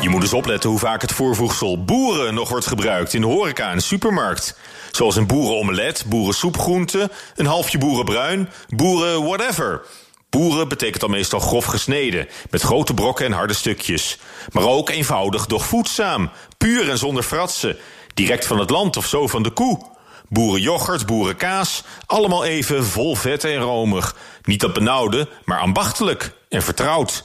Je moet dus opletten hoe vaak het voorvoegsel boeren nog wordt gebruikt in de horeca en de supermarkt. Zoals een boerenomelet, boerensoepgroente, een halfje boerenbruin, boeren whatever. Boeren betekent dan meestal grof gesneden, met grote brokken en harde stukjes. Maar ook eenvoudig, doch voedzaam, puur en zonder fratsen. Direct van het land of zo van de koe. Boerenjoghurt, boerenkaas, allemaal even vol vet en romig. Niet dat benauwde, maar ambachtelijk en vertrouwd.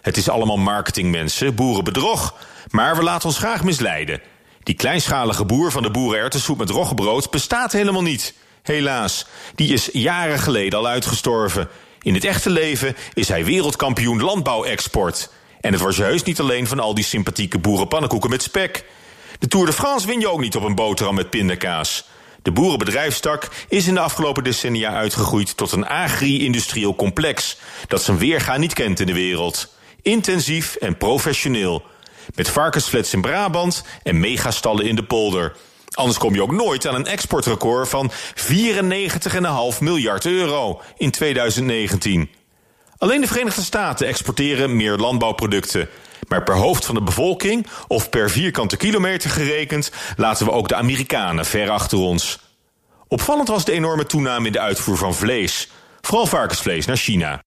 Het is allemaal marketing, mensen, boerenbedrog. Maar we laten ons graag misleiden. Die kleinschalige boer van de boerenerwtensoep met roggebrood bestaat helemaal niet. Helaas, die is jaren geleden al uitgestorven. In het echte leven is hij wereldkampioen landbouwexport. En het was juist niet alleen van al die sympathieke boerenpannenkoeken met spek. De Tour de France win je ook niet op een boterham met pindakaas. De boerenbedrijfstak is in de afgelopen decennia uitgegroeid tot een agri-industrieel complex dat zijn weerga niet kent in de wereld. Intensief en professioneel. Met varkensflats in Brabant en megastallen in de polder. Anders kom je ook nooit aan een exportrecord van 94,5 miljard euro in 2019. Alleen de Verenigde Staten exporteren meer landbouwproducten. Maar per hoofd van de bevolking of per vierkante kilometer gerekend laten we ook de Amerikanen ver achter ons. Opvallend was de enorme toename in de uitvoer van vlees. Vooral varkensvlees naar China.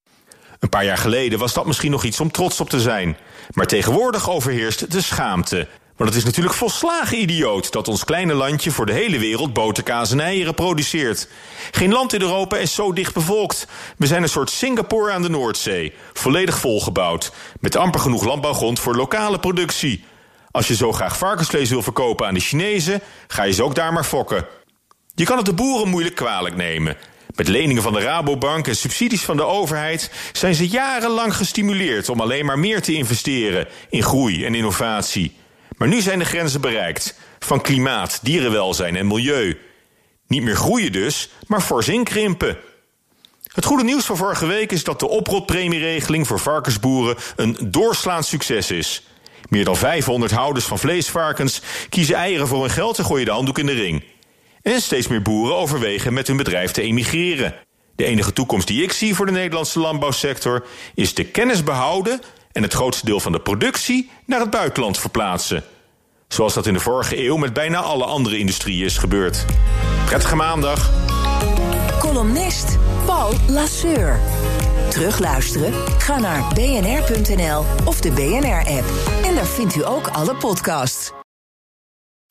Een paar jaar geleden was dat misschien nog iets om trots op te zijn. Maar tegenwoordig overheerst de schaamte. Want het is natuurlijk volslagen idioot dat ons kleine landje voor de hele wereld boterkaas en eieren produceert. Geen land in Europa is zo dicht bevolkt. We zijn een soort Singapore aan de Noordzee. Volledig volgebouwd. Met amper genoeg landbouwgrond voor lokale productie. Als je zo graag varkensvlees wil verkopen aan de Chinezen, ga je ze ook daar maar fokken. Je kan het de boeren moeilijk kwalijk nemen. Met leningen van de Rabobank en subsidies van de overheid zijn ze jarenlang gestimuleerd om alleen maar meer te investeren in groei en innovatie. Maar nu zijn de grenzen bereikt van klimaat, dierenwelzijn en milieu. Niet meer groeien dus, maar fors inkrimpen. Het goede nieuws van vorige week is dat de oprotpremieregeling voor varkensboeren een doorslaand succes is. Meer dan 500 houders van vleesvarkens kiezen eieren voor hun geld en gooien de handdoek in de ring. En steeds meer boeren overwegen met hun bedrijf te emigreren. De enige toekomst die ik zie voor de Nederlandse landbouwsector is de kennis behouden en het grootste deel van de productie naar het buitenland verplaatsen. Zoals dat in de vorige eeuw met bijna alle andere industrieën is gebeurd. Prettige maandag. Columnist Paul Lasseur. Terugluisteren? Ga naar bnr.nl of de BNR-app. En daar vindt u ook alle podcasts.